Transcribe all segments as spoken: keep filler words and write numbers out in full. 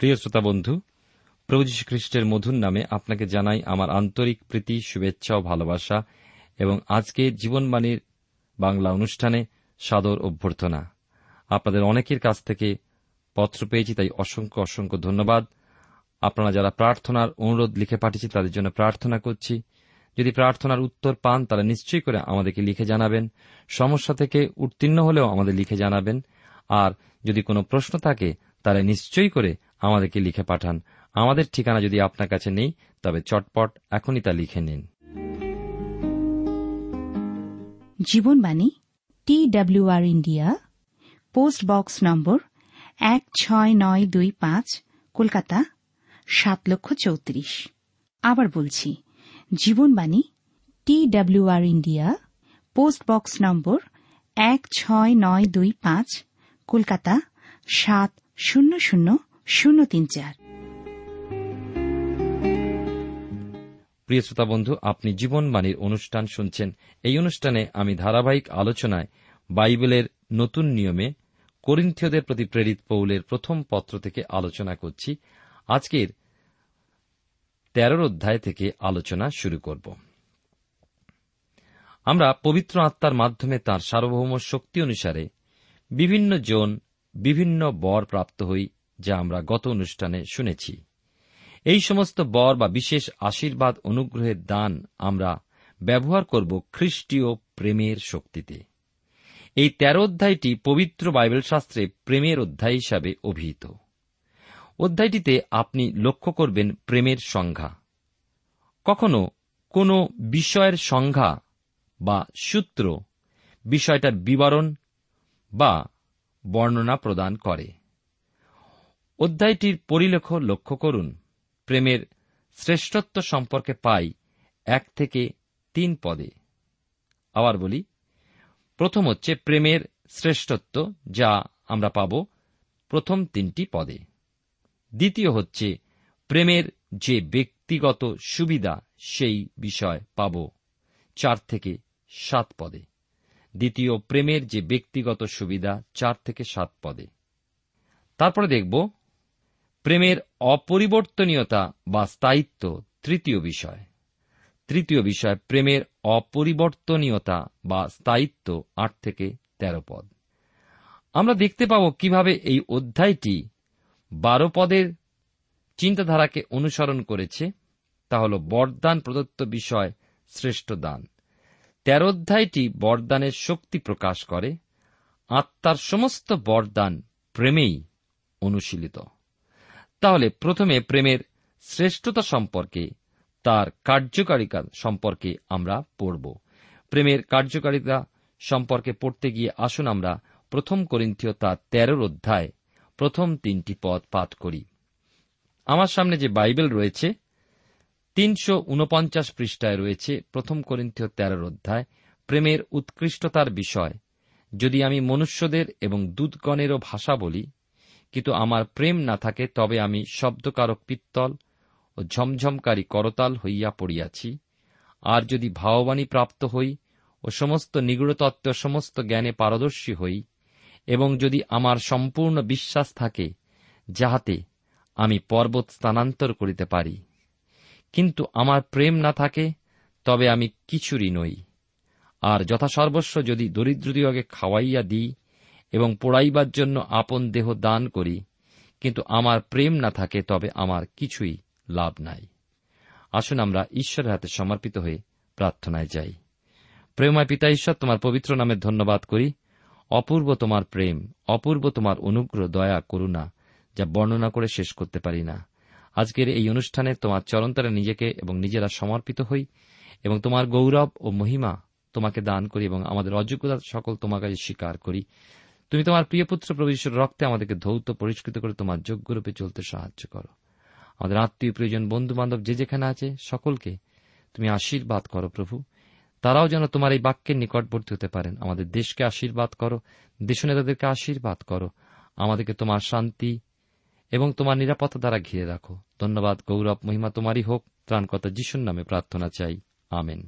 প্রিয় শ্রোতা বন্ধু, প্রভু যীশু খ্রিস্টের মধুর নামে আপনাকে জানাই আমার আন্তরিক প্রীতি, শুভেচ্ছা ও ভালোবাসা এবং আজকে জীবনবাণীর বাংলা অনুষ্ঠানে সাদর অভ্যর্থনা। আপনাদের অনেকের কাছ থেকে পত্র পেয়েছি, তাই অসংখ্য অসংখ্য ধন্যবাদ। আপনারা যারা প্রার্থনার অনুরোধ লিখে পাঠিয়েছি, তাদের জন্য প্রার্থনা করছি। যদি প্রার্থনার উত্তর পান তাহলে নিশ্চয়ই করে আমাদেরকে লিখে জানাবেন। সমস্যা থেকে উত্তীর্ণ হলেও আমাদের লিখে জানাবেন। আর যদি কোনো প্রশ্ন থাকে তাহলে নিশ্চয়ই করে আমাদেরকে লিখে পাঠান। আমাদের ঠিকানা যদি আপনার কাছে নেই তবে চটপট এখনই তা লিখে নিন। Jibanbani T W R India, post box number এক ছয় নয় দুই পাঁচ, কলকাতা সাত লক্ষ চৌত্রিশ। আবার বলছি, Jibanbani T W R India, post box number এক ছয় নয় দুই পাঁচ, কলকাতা সাত শূন্য শূন্য শূন্য তিন চার। প্রিয় শ্রোতা বন্ধু, আপনি জীবনবাণীর অনুষ্ঠান শুনছেন। এই অনুষ্ঠানে আমি ধারাবাহিক আলোচনায় বাইবেলের নতুন নিয়মে করিন্থীয়দের প্রতি প্রেরিত পৌলের প্রথম পত্র থেকে আলোচনা করছি। আজকের তেরোর অধ্যায় থেকে আলোচনা শুরু করব। আমরা পবিত্র আত্মার মাধ্যমে তাঁর সার্বভৌম শক্তি অনুসারে বিভিন্ন জন বিভিন্ন বর প্রাপ্ত হই, যা আমরা গত অনুষ্ঠানে শুনেছি। এই সমস্ত বর বা বিশেষ আশীর্বাদ অনুগ্রহের দান আমরা ব্যবহার করব খ্রিস্টীয় প্রেমের শক্তিতে। এই তেরো অধ্যায়টি পবিত্র বাইবেল শাস্ত্রে প্রেমের অধ্যায় হিসাবে অভিহিত। অধ্যায়টিতে আপনি লক্ষ্য করবেন প্রেমের সংজ্ঞা। কখনো কোনো বিষয়ের সংজ্ঞা বা সূত্র বিষয়টার বিবরণ বা বর্ণনা প্রদান করে। অধ্যায়টির পরিলেখ লক্ষ্য করুন। প্রেমের শ্রেষ্ঠত্ব সম্পর্কে পাই এক থেকে তিন পদে। আবার বলি, প্রথম হচ্ছে প্রেমের শ্রেষ্ঠত্ব, যা আমরা পাব প্রথম তিনটি পদে। দ্বিতীয় হচ্ছে প্রেমের যে ব্যক্তিগত সুবিধা, সেই বিষয় পাব চার থেকে সাত পদে। দ্বিতীয় প্রেমের যে ব্যক্তিগত সুবিধা চার থেকে সাত পদে। তারপরে দেখব প্রেমের অপরিবর্তনীয়তা বা স্থায়িত্ব, তৃতীয় বিষয়। তৃতীয় বিষয় প্রেমের অপরিবর্তনীয়তা বা স্থায়িত্ব আট থেকে তেরো পদ। আমরা দেখতে পাব কিভাবে এই অধ্যায়টি বারো পদের চিন্তাধারাকে অনুসরণ করেছে, তা হল বরদান প্রদত্ত বিষয় শ্রেষ্ঠ দান। তেরো অধ্যায়টি বরদানের শক্তি প্রকাশ করে। আত্মার সমস্ত বরদান প্রেমেই অনুশীলিত। তাহলে প্রথমে প্রেমের শ্রেষ্ঠতা সম্পর্কে, তার কার্যকারিতা সম্পর্কে আমরা পড়ব। প্রেমের কার্যকারিতা সম্পর্কে পড়তে গিয়ে আসুন আমরা প্রথম করিন্থীয় তার তেরোর অধ্যায় প্রথম তিনটি পদ পাঠ করি। আমার সামনে যে বাইবেল রয়েছে তিনশো উনপঞ্চাশ পৃষ্ঠায় রয়েছে প্রথম করিন্থীয় তেরোর অধ্যায় প্রেমের উৎকৃষ্টতার বিষয়। যদি আমি মনুষ্যদের এবং দূতগণেরও ভাষা বলি, কিন্তু আমার প্রেম না থাকে, তবে আমি শব্দকারক পিত্তল ও ঝমঝমকারী করতাল হইয়া পড়িয়াছি। আর যদি ভাববাণী প্রাপ্ত হই ও সমস্ত নিগূঢ়তত্ত্ব সমস্ত জ্ঞানে পারদর্শী হই, এবং যদি আমার সম্পূর্ণ বিশ্বাস থাকে যাহাতে আমি পর্বত স্থানান্তর করিতে পারি, কিন্তু আমার প্রেম না থাকে, তবে আমি কিছুরই নই। আর যথাসর্বস্ব যদি দরিদ্রদিগকে খাওয়াইয়া দিই এবং পোড়াইবার জন্য আপন দেহ দান করি, কিন্তু আমার প্রেম না থাকে, তবে আমার কিছুই লাভ নাই। আসুন আমরা ঈশ্বরের হাতে সমর্পিত হয়ে প্রার্থনায় যাই। প্রেমময় পিতা ঈশ্বর, তোমার পবিত্র নামে ধন্যবাদ করি। অপূর্ব তোমার প্রেম, অপূর্ব তোমার অনুগ্রহ, দয়া, করুণা, যা বর্ণনা করে শেষ করতে পারি না। আজকের এই অনুষ্ঠানে তোমার চরণতলে নিজেকে এবং নিজেরা সমর্পিত হই এবং তোমার গৌরব ও মহিমা তোমাকে দান করি এবং আমাদের অযোগ্যতা সকল তোমার কাছে স্বীকার করি। তুমি তোমার প্রিয় পুত্র প্রভু যীশুর রক্তে আমাদেরকে ধৌত পরিষ্কৃত করে তোমার যোগ্যরূপে চলতে সাহায্য করো। আমাদের আত্মীয় প্রিয়জন, বন্ধু বান্ধব যে যেখানে আছে সকলকে তুমি আশীর্বাদ করো প্রভু। তারাও যেন তোমার এই বাক্যের নিকটবর্তী হতে পারেন। আমাদের দেশকে আশীর্বাদ করো, দেশনেতাদেরকে আশীর্বাদ করো। আমাদেরকে তোমার শান্তি এবং তোমার নিরাপত্তা দ্বারা ঘিরে রাখো। ধন্যবাদ, গৌরব, মহিমা তোমারই হোক। ত্রাণকর্তা যীশুর নামে প্রার্থনা চাই, আমেন।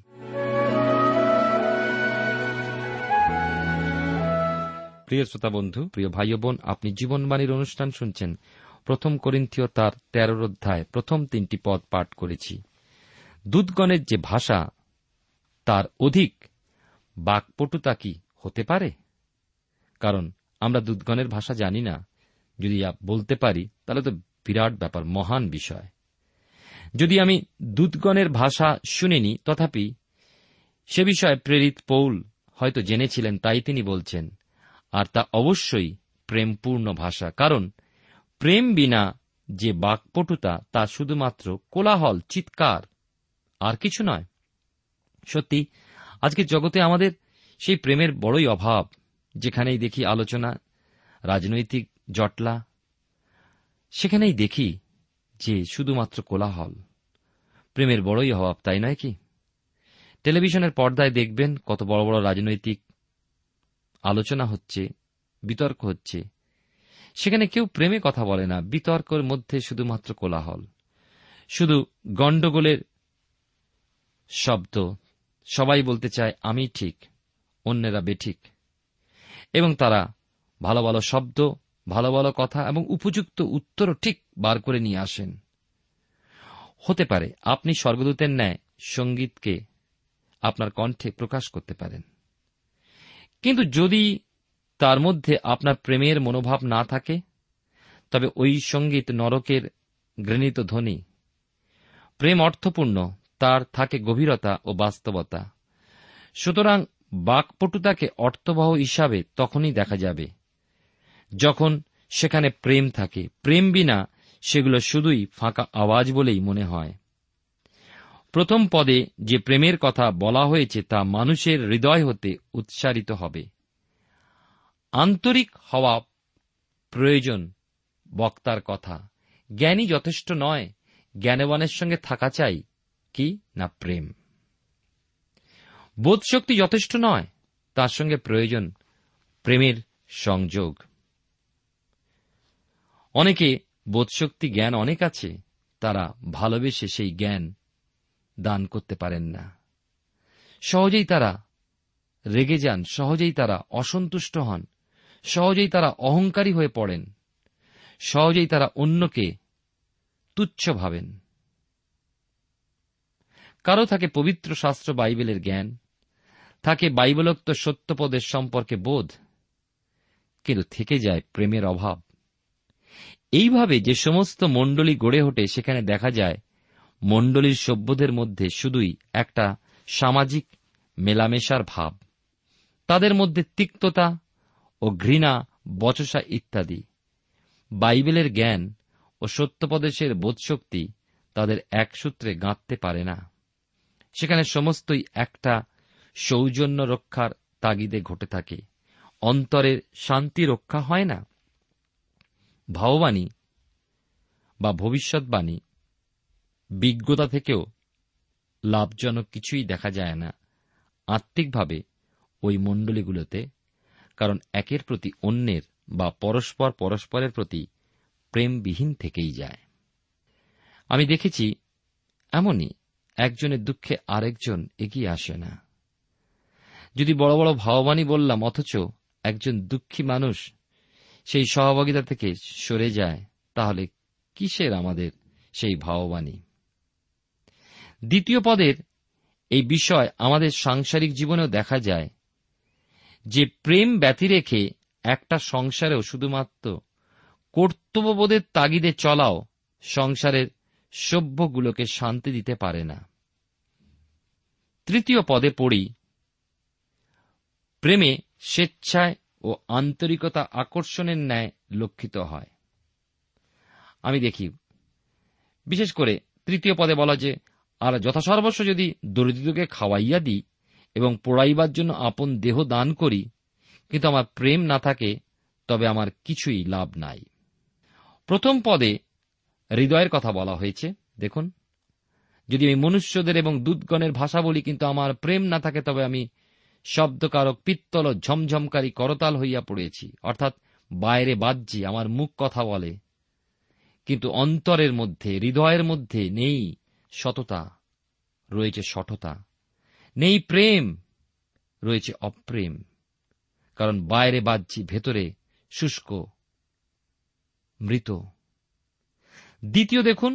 প্রিয় শ্রোতা বন্ধু, প্রিয় ভাই ও বোন, আপনি জীবনবাণীর অনুষ্ঠান শুনছেন। প্রথম করিন্থীয় তার তেরোর অধ্যায় প্রথম তিনটি পদ পাঠ করেছি। দূতগণের যে ভাষা, তার অধিক বাকপটুতা কি হতে পারে? কারণ আমরা দূতগণের ভাষা জানি না। যদি বলতে পারি তাহলে তো বিরাট ব্যাপার, মহান বিষয়। যদি আমি দূতগণের ভাষা শুনিনি, তথাপি সে বিষয়ে প্রেরিত পৌল হয়তো জেনেছিলেন, তাই তিনি বলছেন। আর তা অবশ্যই প্রেমপূর্ণ ভাষা, কারণ প্রেম বিনা যে বাকপটুতা, তা শুধুমাত্র কোলাহল, চিৎকার, আর কিছু নয়। সত্যি আজকে জগতে আমাদের সেই প্রেমের বড়ই অভাব। যেখানেই দেখি আলোচনা, রাজনৈতিক জটলা, সেখানেই দেখি যে শুধুমাত্র কোলাহল। প্রেমের বড়ই অভাব, তাই নয় কি? টেলিভিশনের পর্দায় দেখবেন কত বড় বড় রাজনৈতিক আলোচনা হচ্ছে, বিতর্ক হচ্ছে, সেখানে কেউ প্রেমে কথা বলে না। বিতর্কের মধ্যে শুধুমাত্র কোলাহল, শুধু গণ্ডগোলের শব্দ। সবাই বলতে চায় আমি ঠিক, অন্যেরা বেঠিক, এবং তারা ভালো ভালো শব্দ, ভালো ভালো কথা এবং উপযুক্ত উত্তরও ঠিক বার করে নিয়ে আসেন। হতে পারে আপনি স্বর্গদূতের ন্যায় সঙ্গীতকে আপনার কণ্ঠে প্রকাশ করতে পারেন, কিন্তু যদি তার মধ্যে আপনার প্রেমের মনোভাব না থাকে, তবে ওই সঙ্গীত নরকের ঘৃণিত ধ্বনি। প্রেম অর্থপূর্ণ, তার থাকে গভীরতা ও বাস্তবতা। সুতরাং বাকপটুতাকে অর্থবহ হিসাবে তখনই দেখা যাবে যখন সেখানে প্রেম থাকে। প্রেম বিনা সেগুলো শুধুই ফাঁকা আওয়াজ বলেই মনে হয়। প্রথম পদে যে প্রেমের কথা বলা হয়েছে তা মানুষের হৃদয় হতে উচ্চারিত হবে। আন্তরিক হওয়া প্রয়োজন বক্তার কথা। জ্ঞানী যথেষ্ট নয়, জ্ঞানবানের সঙ্গে থাকা চাই কি না প্রেম। বোধশক্তি যথেষ্ট নয়, তার সঙ্গে প্রয়োজন প্রেমের সংযোগ। অনেকে বোধশক্তি জ্ঞান অনেক আছে, তারা ভালোবেসে সেই জ্ঞান দান করতে পারেন না। সহজেই তারা রেগে যান, সহজেই তারা অসন্তুষ্ট হন, সহজেই তারা অহংকারী হয়ে পড়েন, সহজেই তারা অন্যকে তুচ্ছ ভাবেন। কারো থাকে পবিত্র শাস্ত্র বাইবেলের জ্ঞান, থাকে বাইবেলোক্ত সত্যপদের সম্পর্কে বোধ, কিন্তু থেকে যায় প্রেমের অভাব। এইভাবে যে সমস্ত মণ্ডলী গড়ে ওঠে সেখানে দেখা যায় মণ্ডলীর সভ্যদের মধ্যে শুধুই একটা সামাজিক মেলামেশার ভাব, তাদের মধ্যে তিক্ততা ও ঘৃণা, বচসা ইত্যাদি। বাইবেলের জ্ঞান ও সত্যপদেশের বোধশক্তি তাদের এক সূত্রে গাঁথতে পারে না। সেখানে সমস্তই একটা সৌজন্য রক্ষার তাগিদে ঘটে থাকে, অন্তরের শান্তি রক্ষা হয় না। ভাববাণী বা ভবিষ্যৎবাণী বিজ্ঞতা থেকেও লাভজনক কিছুই দেখা যায় না আত্মিকভাবে ওই মণ্ডলীগুলোতে, কারণ একের প্রতি অন্যের বা পরস্পর পরস্পরের প্রতি প্রেমবিহীন থেকেই যায়। আমি দেখেছি এমনই একজনের দুঃখে আরেকজন এগিয়ে আসে না। যদি বড় বড় ভাববাণী বললাম অথচ একজন দুঃখী মানুষ সেই সহভাগিতা থেকে সরে যায়, তাহলে কিসের আমাদের সেই ভাববাণী? দ্বিতীয় পদের এই বিষয় আমাদের সাংসারিক জীবনেও দেখা যায় যে প্রেম ব্যতি রেখে একটা সংসারেও শুধুমাত্র কর্তব্যবোধের তাগিদে চলাও সংসারের সভ্যগুলোকে শান্তি দিতে পারে না। তৃতীয় পদে পড়ি, প্রেমে স্বেচ্ছায় ও আন্তরিকতা আকর্ষণের ন্যায় লক্ষিত হয়। আমি দেখি বিশেষ করে তৃতীয় পদে বলা যে, আর যথাসর্বস্ব যদি দরিদ্রকে খাওয়াইয়া দিই এবং পোড়াইবার জন্য আপন দেহ দান করি, কিন্তু আমার প্রেম না থাকে, তবে আমার কিছুই লাভ নাই। প্রথম পদে হৃদয়ের কথা বলা হয়েছে। দেখুন, যদি আমি মনুষ্যদের এবং দূতগণের ভাষা বলি কিন্তু আমার প্রেম না থাকে, তবে আমি শব্দকারক পিত্তল ও ঝমঝমকারী করতাল হইয়া পড়েছি। অর্থাৎ বাইরে বাহ্যে আমার মুখ কথা বলে, কিন্তু অন্তরের মধ্যে, হৃদয়ের মধ্যে নেই সততা, রয়েছে শঠতা, নেই প্রেম, রয়েছে অপ্রেম। কারণ বাইরে বাহ্যে, ভেতরে শুষ্ক, মৃত। দ্বিতীয় দেখুন,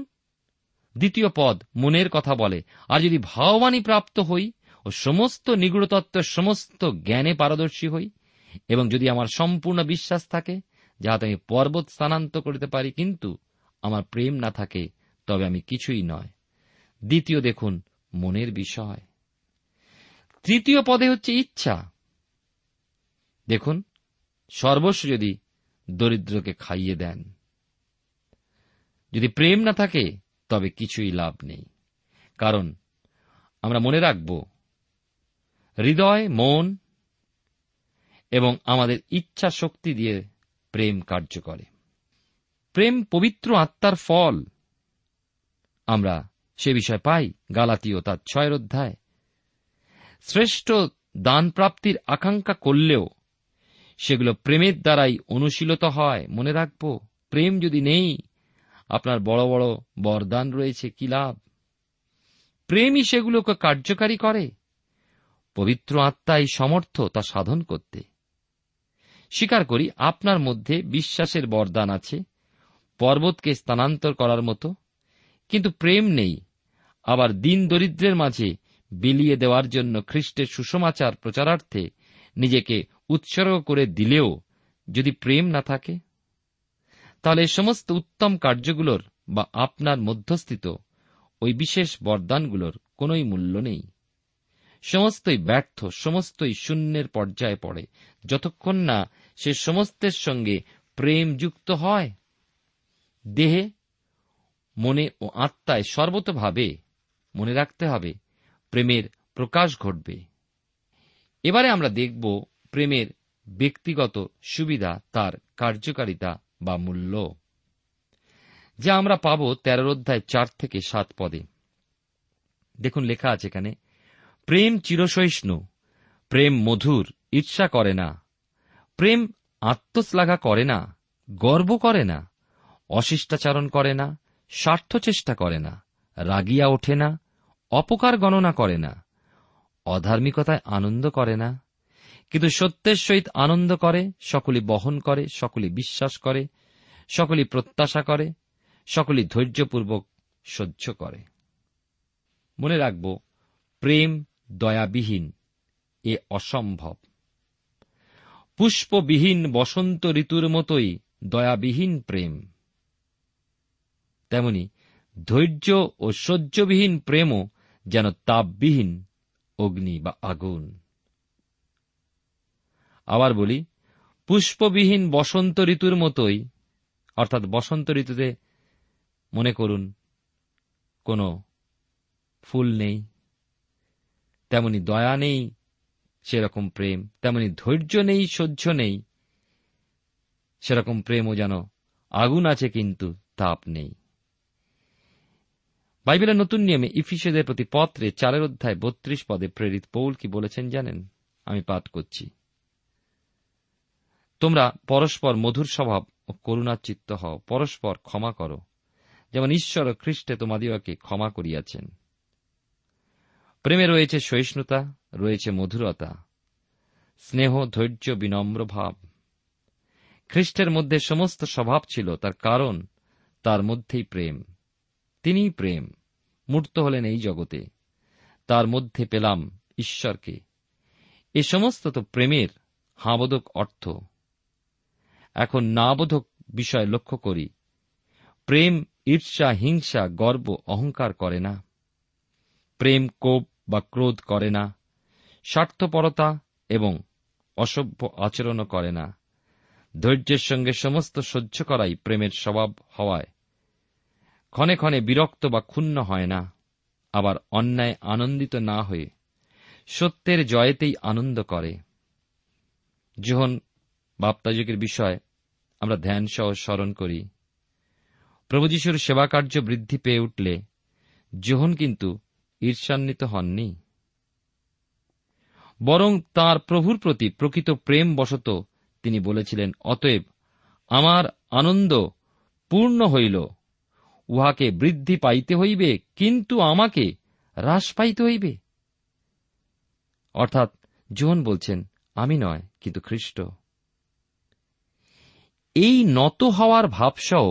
দ্বিতীয় পদ মনের কথা বলে। আর যদি ভাববাণী প্রাপ্ত হই ও সমস্ত নিগূঢ়তত্ত্বের সমস্ত জ্ঞানে পারদর্শী হই, এবং যদি আমার সম্পূর্ণ বিশ্বাস থাকে যাহাতে আমি পর্বত স্থানান্তর করিতে পারি, কিন্তু আমার প্রেম না থাকে, তবে আমি কিছুই নয়। দ্বিতীয় দেখুন, মনের বিষয়। তৃতীয় পদে হচ্ছে ইচ্ছা। দেখুন, সর্বস্ব যদি দরিদ্রকে খাইয়ে দেন, যদি প্রেম না থাকে তবে কিছুই লাভ নেই। কারণ আমরা মনে রাখব, হৃদয়, মন এবং আমাদের ইচ্ছা শক্তি দিয়ে প্রেম কার্য করে। প্রেম পবিত্র আত্মার ফল, আমরা সে বিষয় পাই গালাতীয় তার ছয়ের অধ্যায়। শ্রেষ্ঠ দান প্রাপ্তির আকাঙ্ক্ষা করলেও সেগুলো প্রেমের দ্বারাই অনুশীলিত হয়। মনে রাখব, প্রেম যদি নেই আপনার বড় বড় বরদান রয়েছে কি লাভ? প্রেমই সেগুলোকে কার্যকারী করে। পবিত্র আত্মাই সমর্থ তা সাধন করতে। স্বীকার করি আপনার মধ্যে বিশ্বাসের বরদান আছে, পর্বতকে স্থানান্তর করার মতো, কিন্তু প্রেম নেই। আবার দিন দরিদ্রের মাঝে বিলিয়ে দেওয়ার জন্য খ্রিস্টের সুসমাচার প্রচারার্থে নিজেকে উৎসর্গ করে দিলেও যদি প্রেম না থাকে, তাহলে সমস্ত উত্তম কার্যগুলোর বা আপনার মধ্যস্থিত ওই বিশেষ বরদানগুলোর কোনই মূল্য নেই। সমস্তই ব্যর্থ, সমস্তই শূন্যের পর্যায়ে পড়ে, যতক্ষণ না সে সমস্তের সঙ্গে প্রেম যুক্ত হয়। দেহে, মনে ও আত্মায় সর্বতভাবে মনে রাখতে হবে প্রেমের প্রকাশ ঘটবে। এবারে আমরা দেখব প্রেমের ব্যক্তিগত সুবিধা, তার কার্যকারিতা বা মূল্য, যা আমরা পাব তেরোর অধ্যায় চার থেকে সাত পদে। দেখুন লেখা আছে এখানে, প্রেম চিরসহিষ্ণু, প্রেম মধুর, ঈর্ষা করে না, প্রেম আত্মশ্লাঘা করে না, গর্ব করে না, অশিষ্টাচারণ করে না, স্বার্থচেষ্টা করে না, রাগিয়া ওঠে না, অপকার গণনা করে না, অধার্মিকতায় আনন্দ করে না, কিন্তু সত্যের সহিত আনন্দ করে, সকলে বহন করে, সকলে বিশ্বাস করে, সকলে প্রত্যাশা করে, সকলে ধৈর্যপূর্বক সহ্য করে। মনে রাখব, প্রেম দয়াবিহীন এ অসম্ভব। পুষ্পবিহীন বসন্ত ঋতুর মতোই দয়াবিহীন প্রেম, তেমনি ধৈর্য ও সহ্যবিহীন প্রেমও যেন তাপবিহীন অগ্নি বা আগুন। আবার বলি, পুষ্পবিহীন বসন্ত ঋতুর মতোই, অর্থাৎ বসন্ত ঋতুতে মনে করুন কোনো ফুল নেই, তেমনি দয়া নেই, সেরকম প্রেম, তেমনি ধৈর্য নেই, সহ্য নেই, সেরকম প্রেমও যেন আগুন আছে কিন্তু তাপ নেই। বাইবেলের নতুন নিয়মে ইফিসীয়দের প্রতি পত্রে চারের অধ্যায় বত্রিশ পদে প্রেরিত পৌল কি বলেছেন জানেন? আমি পাঠ করছি, তোমরা পরস্পর মধুর স্বভাব ও করুণাচিত্ত হও, পরস্পর ক্ষমা করো, যেমন ঈশ্বর ও খ্রিস্টে তোমাদিওকে ক্ষমা করিয়াছেন। প্রেমে রয়েছে সহিষ্ণুতা, রয়েছে মধুরতা, স্নেহ, ধৈর্য, বিনম্র ভাব। খ্রিস্টের মধ্যে সমস্ত স্বভাব ছিল, তার কারণ তার মধ্যেই প্রেম, তিনিই প্রেম। মূর্ত হলেন এই জগতে, তার মধ্যে পেলাম ঈশ্বরকে। এ সমস্ত তো প্রেমের হাবোধক অর্থ। এখন না বোধক বিষয় লক্ষ্য করি। প্রেম ঈর্ষা, হিংসা, গর্ব, অহংকার করে না। প্রেম কোপ বা ক্রোধ করে না, স্বার্থপরতা এবং অসভ্য আচরণও করে না। ধৈর্যের সঙ্গে সমস্ত সহ্য করাই প্রেমের স্বভাব হওয়ায় ক্ষণে ক্ষণে বিরক্ত বা ক্ষুণ্ণ হয় না, আবার অন্যায় আনন্দিত না হয়ে সত্যের জয়েতেই আনন্দ করে। যোহন বাপ্তাজকের বিষয় আমরা ধ্যান সহ স্মরণ করি। প্রভু যীশুর সেবাকার্য বৃদ্ধি পেয়ে উঠলে যোহন কিন্তু ঈর্ষান্বিত হননি, বরং তাঁর প্রভুর প্রতি প্রকৃত প্রেম বশত তিনি বলেছিলেন, অতএব আমার আনন্দ পূর্ণ হইল, উহাকে বৃদ্ধি পাইতে হইবে, কিন্তু আমাকে হ্রাস পাইতে হইবে। অর্থাৎ যোহন বলছেন, আমি নয় কিন্তু খ্রিস্ট। এই নত হওয়ার ভাবসহ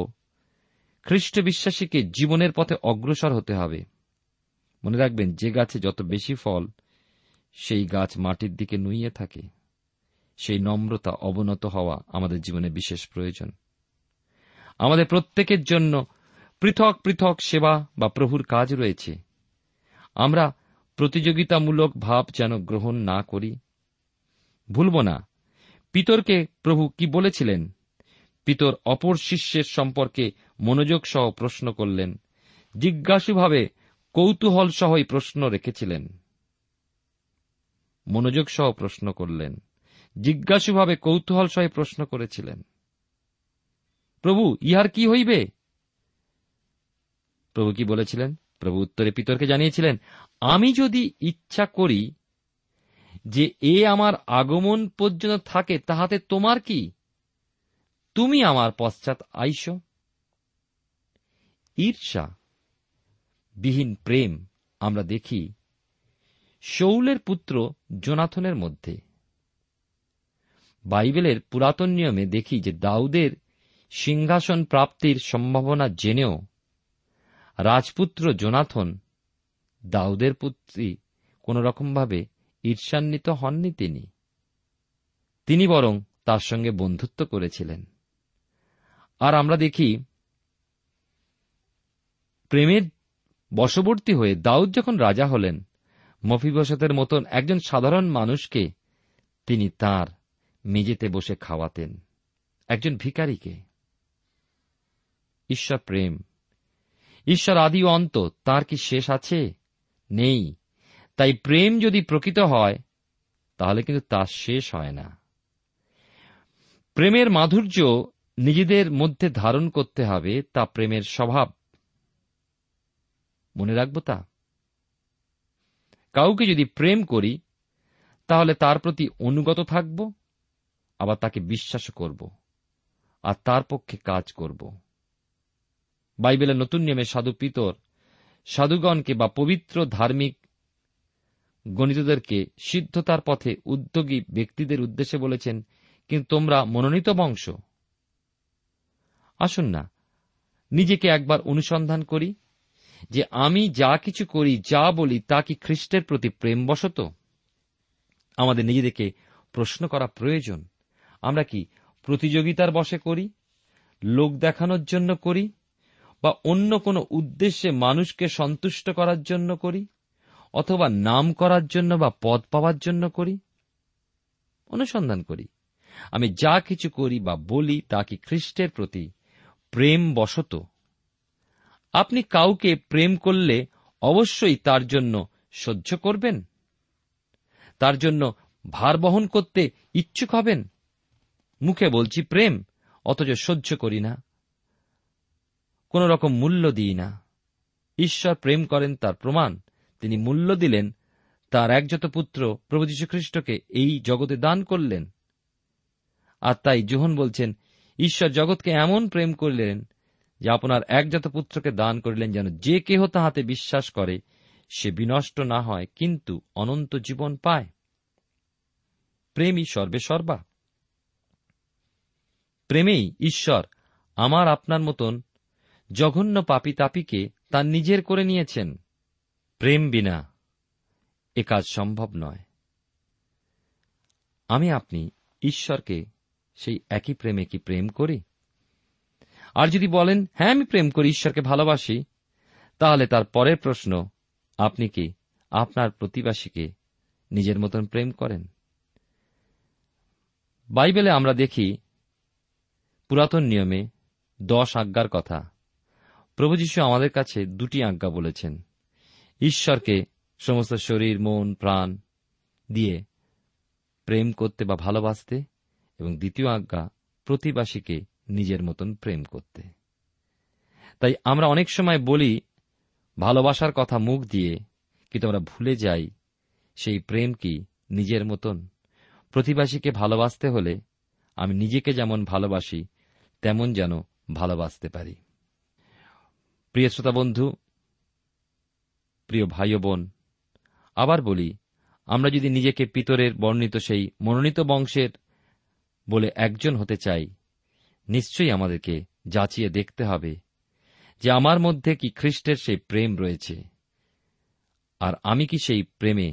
খ্রিস্ট বিশ্বাসীকে জীবনের পথে অগ্রসর হতে হবে। মনে রাখবেন, যে গাছে যত বেশি ফল সেই গাছ মাটির দিকে নুইয়ে থাকে। সেই নম্রতা, অবনত হওয়া আমাদের জীবনে বিশেষ প্রয়োজন। আমাদের প্রত্যেকের জন্য পৃথক পৃথক সেবা বা প্রভুর কাজ রয়েছে। আমরা প্রতিযোগিতামূলক ভাব যেন গ্রহণ না করি। ভুলব না, পিতরকে প্রভু কি বলেছিলেন? পিতর অপর শিষ্যের সম্পর্কে মনোযোগ সহ প্রশ্ন করলেন, জিজ্ঞাসুভাবে কৌতূহল সহই প্রশ্ন রেখেছিলেন। মনোযোগ সহ প্রশ্ন করলেন, জিজ্ঞাসুভাবে কৌতূহল সহই প্রশ্ন করেছিলেন, প্রভু ইহার কি হইবে? প্রভু কি বলেছিলেন? প্রভু উত্তরে পিতরকে জানিয়েছিলেন, আমি যদি ইচ্ছা করি যে এ আমার আগমন পর্যন্ত থাকে, তাহাতে তোমার কি, তুমি আমার পশ্চাৎ আইস। ঈর্ষা বিহীন প্রেম আমরা দেখি শৌলের পুত্র জোনাথনের মধ্যে। বাইবেলের পুরাতন নিয়মে দেখি যে দাউদের সিংহাসন প্রাপ্তির সম্ভাবনা জেনেও রাজপুত্র জোনাথন, দাউদের পুত্রী, কোন রকমভাবে ঈর্ষান্বিত হননি। তিনি তিনি বরং তার সঙ্গে বন্ধুত্ব করেছিলেন। আর আমরা দেখি প্রেমের বশবর্তী হয়ে দাউদ যখন রাজা হলেন, মফিবশতের মতন একজন সাধারণ মানুষকে তিনি তাঁর মেজেতে বসে খাওয়াতেন, একজন ভিখারিকে। ঈশ্বর প্রেম, ঈশ্বর আদি ও অন্ত, তার কি শেষ আছে? নেই। তাই প্রেম যদি প্রকৃত হয় তাহলে কিন্তু তা শেষ হয় না। প্রেমের মাধুর্য নিজেদের মধ্যে ধারণ করতে হবে, তা প্রেমের স্বভাব। মনে রাখবো তা। কাউকে যদি প্রেম করি তাহলে তার প্রতি অনুগত থাকব, আবার তাকে বিশ্বাস করব আর তার পক্ষে কাজ করব। বাইবেলের নতুন নিয়মে সাধু পিতর সাধুগণকে বা পবিত্র ধার্মিক গণিতদেরকে সিদ্ধতার পথে উদ্যোগী ব্যক্তিদের উদ্দেশ্যে বলেছেন, কিন্তু তোমরা মনোনীত বংশ। আসুন না নিজেকে একবার অনুসন্ধান করি যে আমি যা কিছু করি, যা বলি, তা কি খ্রিস্টের প্রতি প্রেমবশত? আমাদের নিজেদেরকে প্রশ্ন করা প্রয়োজন। আমরা কি প্রতিযোগিতার বশে করি, লোক দেখানোর জন্য করি, বা অন্য কোনো উদ্দেশ্যে মানুষকে সন্তুষ্ট করার জন্য করি, অথবা নাম করার জন্য বা পদ পাওয়ার জন্য করি? অনুসন্ধান করি আমি যা কিছু করি বা বলি তা কি খ্রিস্টের প্রতি প্রেমবশত। আপনি কাউকে প্রেম করলে অবশ্যই তার জন্য সহ্য করবেন, তার জন্য ভার বহন করতে ইচ্ছুক হবেন। মুখে বলছি প্রেম, অথচ সহ্য করি না, কোন রকম মূল্য দিই না। ঈশ্বর প্রেম করেন, তার প্রমাণ তিনি মূল্য দিলেন, তার একজাত পুত্র প্রভু যীশু খ্রিস্টকে এই জগতে দান করলেন। আর তাই যোহন বলছেন, ঈশ্বর জগৎকে এমন প্রেম করলেন যে আপনার একজাত পুত্রকে দান করিলেন, যেন যে কেহ তাহাতে বিশ্বাস করে সে বিনষ্ট না হয় কিন্তু অনন্ত জীবন পায়। প্রেমই সর্বে সর্বা। প্রেমেই ঈশ্বর আমার আপনার মতন জঘন্য পাপী তাপিকে তার নিজের করে নিয়েছেন। প্রেম বিনা এ কাজ সম্ভব নয়। আমি আপনি ঈশ্বরকে সেই একই প্রেমে কি প্রেম করি? আর যদি বলেন হ্যাঁ আমি প্রেম করি, ঈশ্বরকে ভালোবাসি, তাহলে তার পরের প্রশ্ন, আপনি কি আপনার প্রতিবেশীকে নিজের মতন প্রেম করেন? বাইবেলে আমরা দেখি পুরাতন নিয়মে দশ আজ্ঞার কথা। প্রভু যীশু আমাদের কাছে দুটি আজ্ঞা বলেছেন, ঈশ্বরকে সমস্ত শরীর মন প্রাণ দিয়ে প্রেম করতে বা ভালোবাসতে, এবং দ্বিতীয় আজ্ঞা প্রতিবেশীকে নিজের মতন প্রেম করতে। তাই আমরা অনেক সময় বলি ভালোবাসার কথা মুখ দিয়ে, কিন্তু আমরা ভুলে যাই সেই প্রেম কি নিজের মতন। প্রতিবেশীকে ভালোবাসতে হলে আমি নিজেকে যেমন ভালোবাসি তেমন যেন ভালোবাসতে পারি। প্রিয় শ্রোতা বন্ধু, প্রিয় ভাই ও বোন, আবার বলি, আমরা যদি নিজেকে পিতরের বর্ণিত সেই মনোনীত বংশের বলে একজন হতে চাই, নিশ্চয়ই আমাদেরকে যাচিয়ে দেখতে হবে যে আমার মধ্যে কি খ্রিস্টের সেই প্রেম রয়েছে, আর আমি কি সেই প্রেমে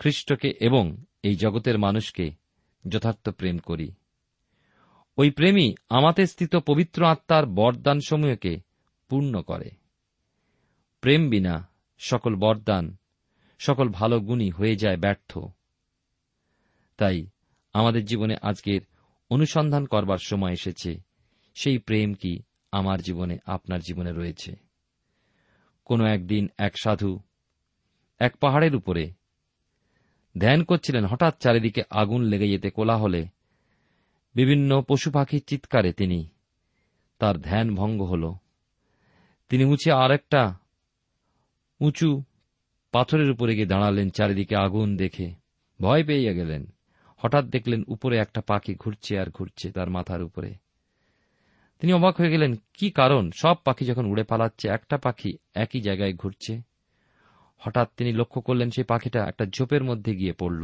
খ্রিস্টকে এবং এই জগতের মানুষকে যথার্থ প্রেম করি। ওই প্রেমই আমাতে স্থিত পবিত্র আত্মার বরদান সমূহকে পূর্ণ করে। প্রেম বিনা সকল বরদান, সকল ভালো গুণই হয়ে যায় ব্যর্থ। তাই আমাদের জীবনে আজকের অনুসন্ধান করবার সময় এসেছে, সেই প্রেম কি আমার জীবনে আপনার জীবনে রয়েছে। কোনো একদিন এক সাধু এক পাহাড়ের উপরে ধ্যান করছিলেন। হঠাৎ চারিদিকে আগুন লেগে যেতে, কোলাহলে, বিভিন্ন পশু পাখির চিৎকারে তিনি তার ধ্যান ভঙ্গ হল। তিনি উঁচে আর একটা উঁচু পাথরের উপরে গিয়ে দাঁড়ালেন। চারিদিকে আগুন দেখে ভয় পেয়ে গেলেন। হঠাৎ দেখলেন উপরে একটা পাখি ঘুরছে আর ঘুরছে তার মাথার উপরে। তিনি অবাক হয়ে গেলেন, কি কারণ? সব পাখি যখন উড়ে পালাচ্ছে, একটা পাখি একই জায়গায় ঘুরছে। হঠাৎ তিনি লক্ষ্য করলেন সেই পাখিটা একটা ঝোপের মধ্যে গিয়ে পড়ল,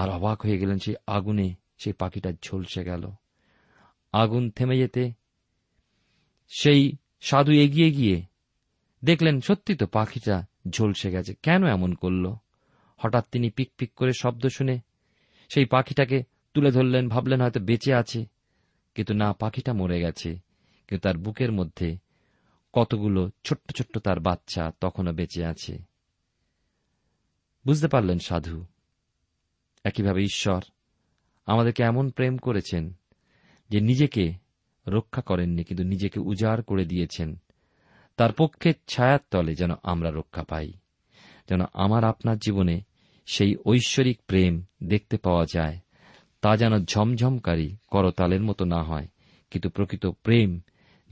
আর অবাক হয়ে গেলেন সেই আগুনে সেই পাখিটা ঝলসে গেল। আগুন থেমে যেতে সেই সাধু এগিয়ে গিয়ে দেখলেন সত্যি তো পাখিটা ঝলসে গেছে, কেন এমন করল? হঠাৎ তিনি পিক পিক করে শব্দ শুনে সেই পাখিটাকে তুলে ধরলেন, ভাবলেন হয়তো বেঁচে আছে, কিন্তু না, পাখিটা মরে গেছে। কিন্তু তার বুকের মধ্যে কতগুলো ছোট্ট ছোট্ট তার বাচ্চা তখনও বেঁচে আছে। বুঝতে পারলেন সাধু। একইভাবে ঈশ্বর আমাদেরকে এমন প্রেম করেছেন যে নিজেকে রক্ষা করেননি, কিন্তু নিজেকে উজাড় করে দিয়েছেন তার পক্ষে ছায়ার তলে যেন আমরা রক্ষা পাই, যেন আমার আপনার জীবনে সেই ঐশ্বরিক প্রেম দেখতে পাওয়া যায়, তা যেন ঝমঝমকারী করতালের মতো না হয়, কিন্তু প্রকৃত প্রেম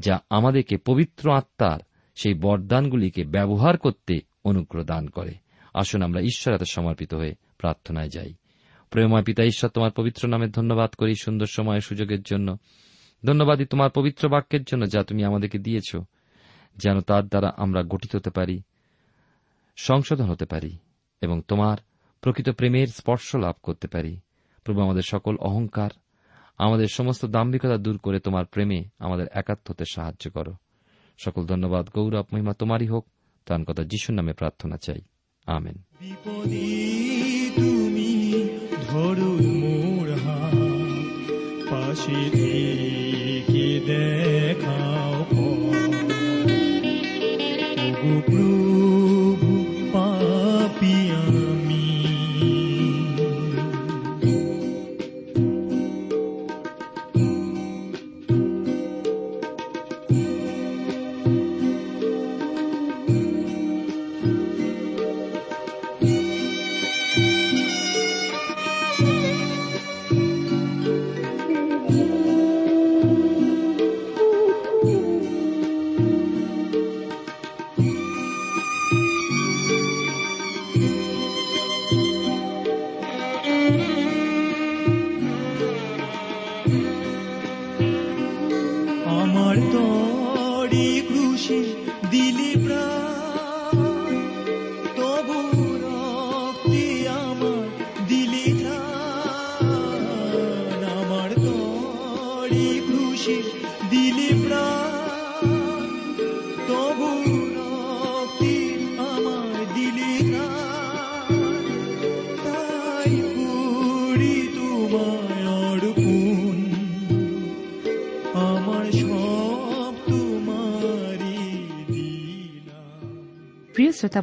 যা আমাদেরকে পবিত্র আত্মার সেই বরদানগুলিকে ব্যবহার করতে অনুগ্রহ দান করে। আসুন আমরা ঈশ্বরের কাছে সমর্পিত হয়ে প্রার্থনায় যাই। প্রেমময় পিতা ঈশ্বর, তোমার পবিত্র নামে ধন্যবাদ করি সুন্দর সময়ের সুযোগের জন্য। ধন্যবাদই তোমার পবিত্র বাক্যের জন্য যা তুমি আমাদেরকে দিয়েছ, যেন তার দ্বারা আমরা গঠিত হতে পারি, সংশোধন হতে পারি এবং তোমার প্রকৃত প্রেমের স্পর্শ লাভ করতে পারি। প্রভু, আমাদের সকল অহংকার, আমাদের সমস্ত দাম্ভিকতা দূর করে তোমার প্রেমে আমাদের একাত্ম হতে সাহায্য করো। সকল ধন্যবাদ, গৌরব, মহিমা তোমারই হোক। তার কথা যিশুর নামে প্রার্থনা চাই, আমেন। প্রিয় শ্রোতা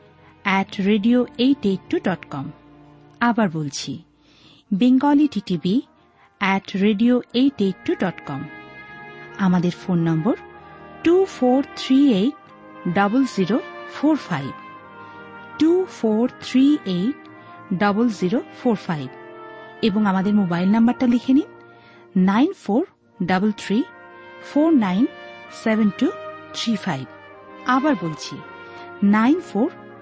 at radio eight eight two dot com। আবার বলছি, bengali t t b at radio eight eight two dot com। আমাদের phone number two four three eight zero zero four five, two four three eight zero zero four five, এবং আমাদের mobile নাম্বারটা লিখে নিন nine four three three four nine seven two three five। আবার বলছি, nine four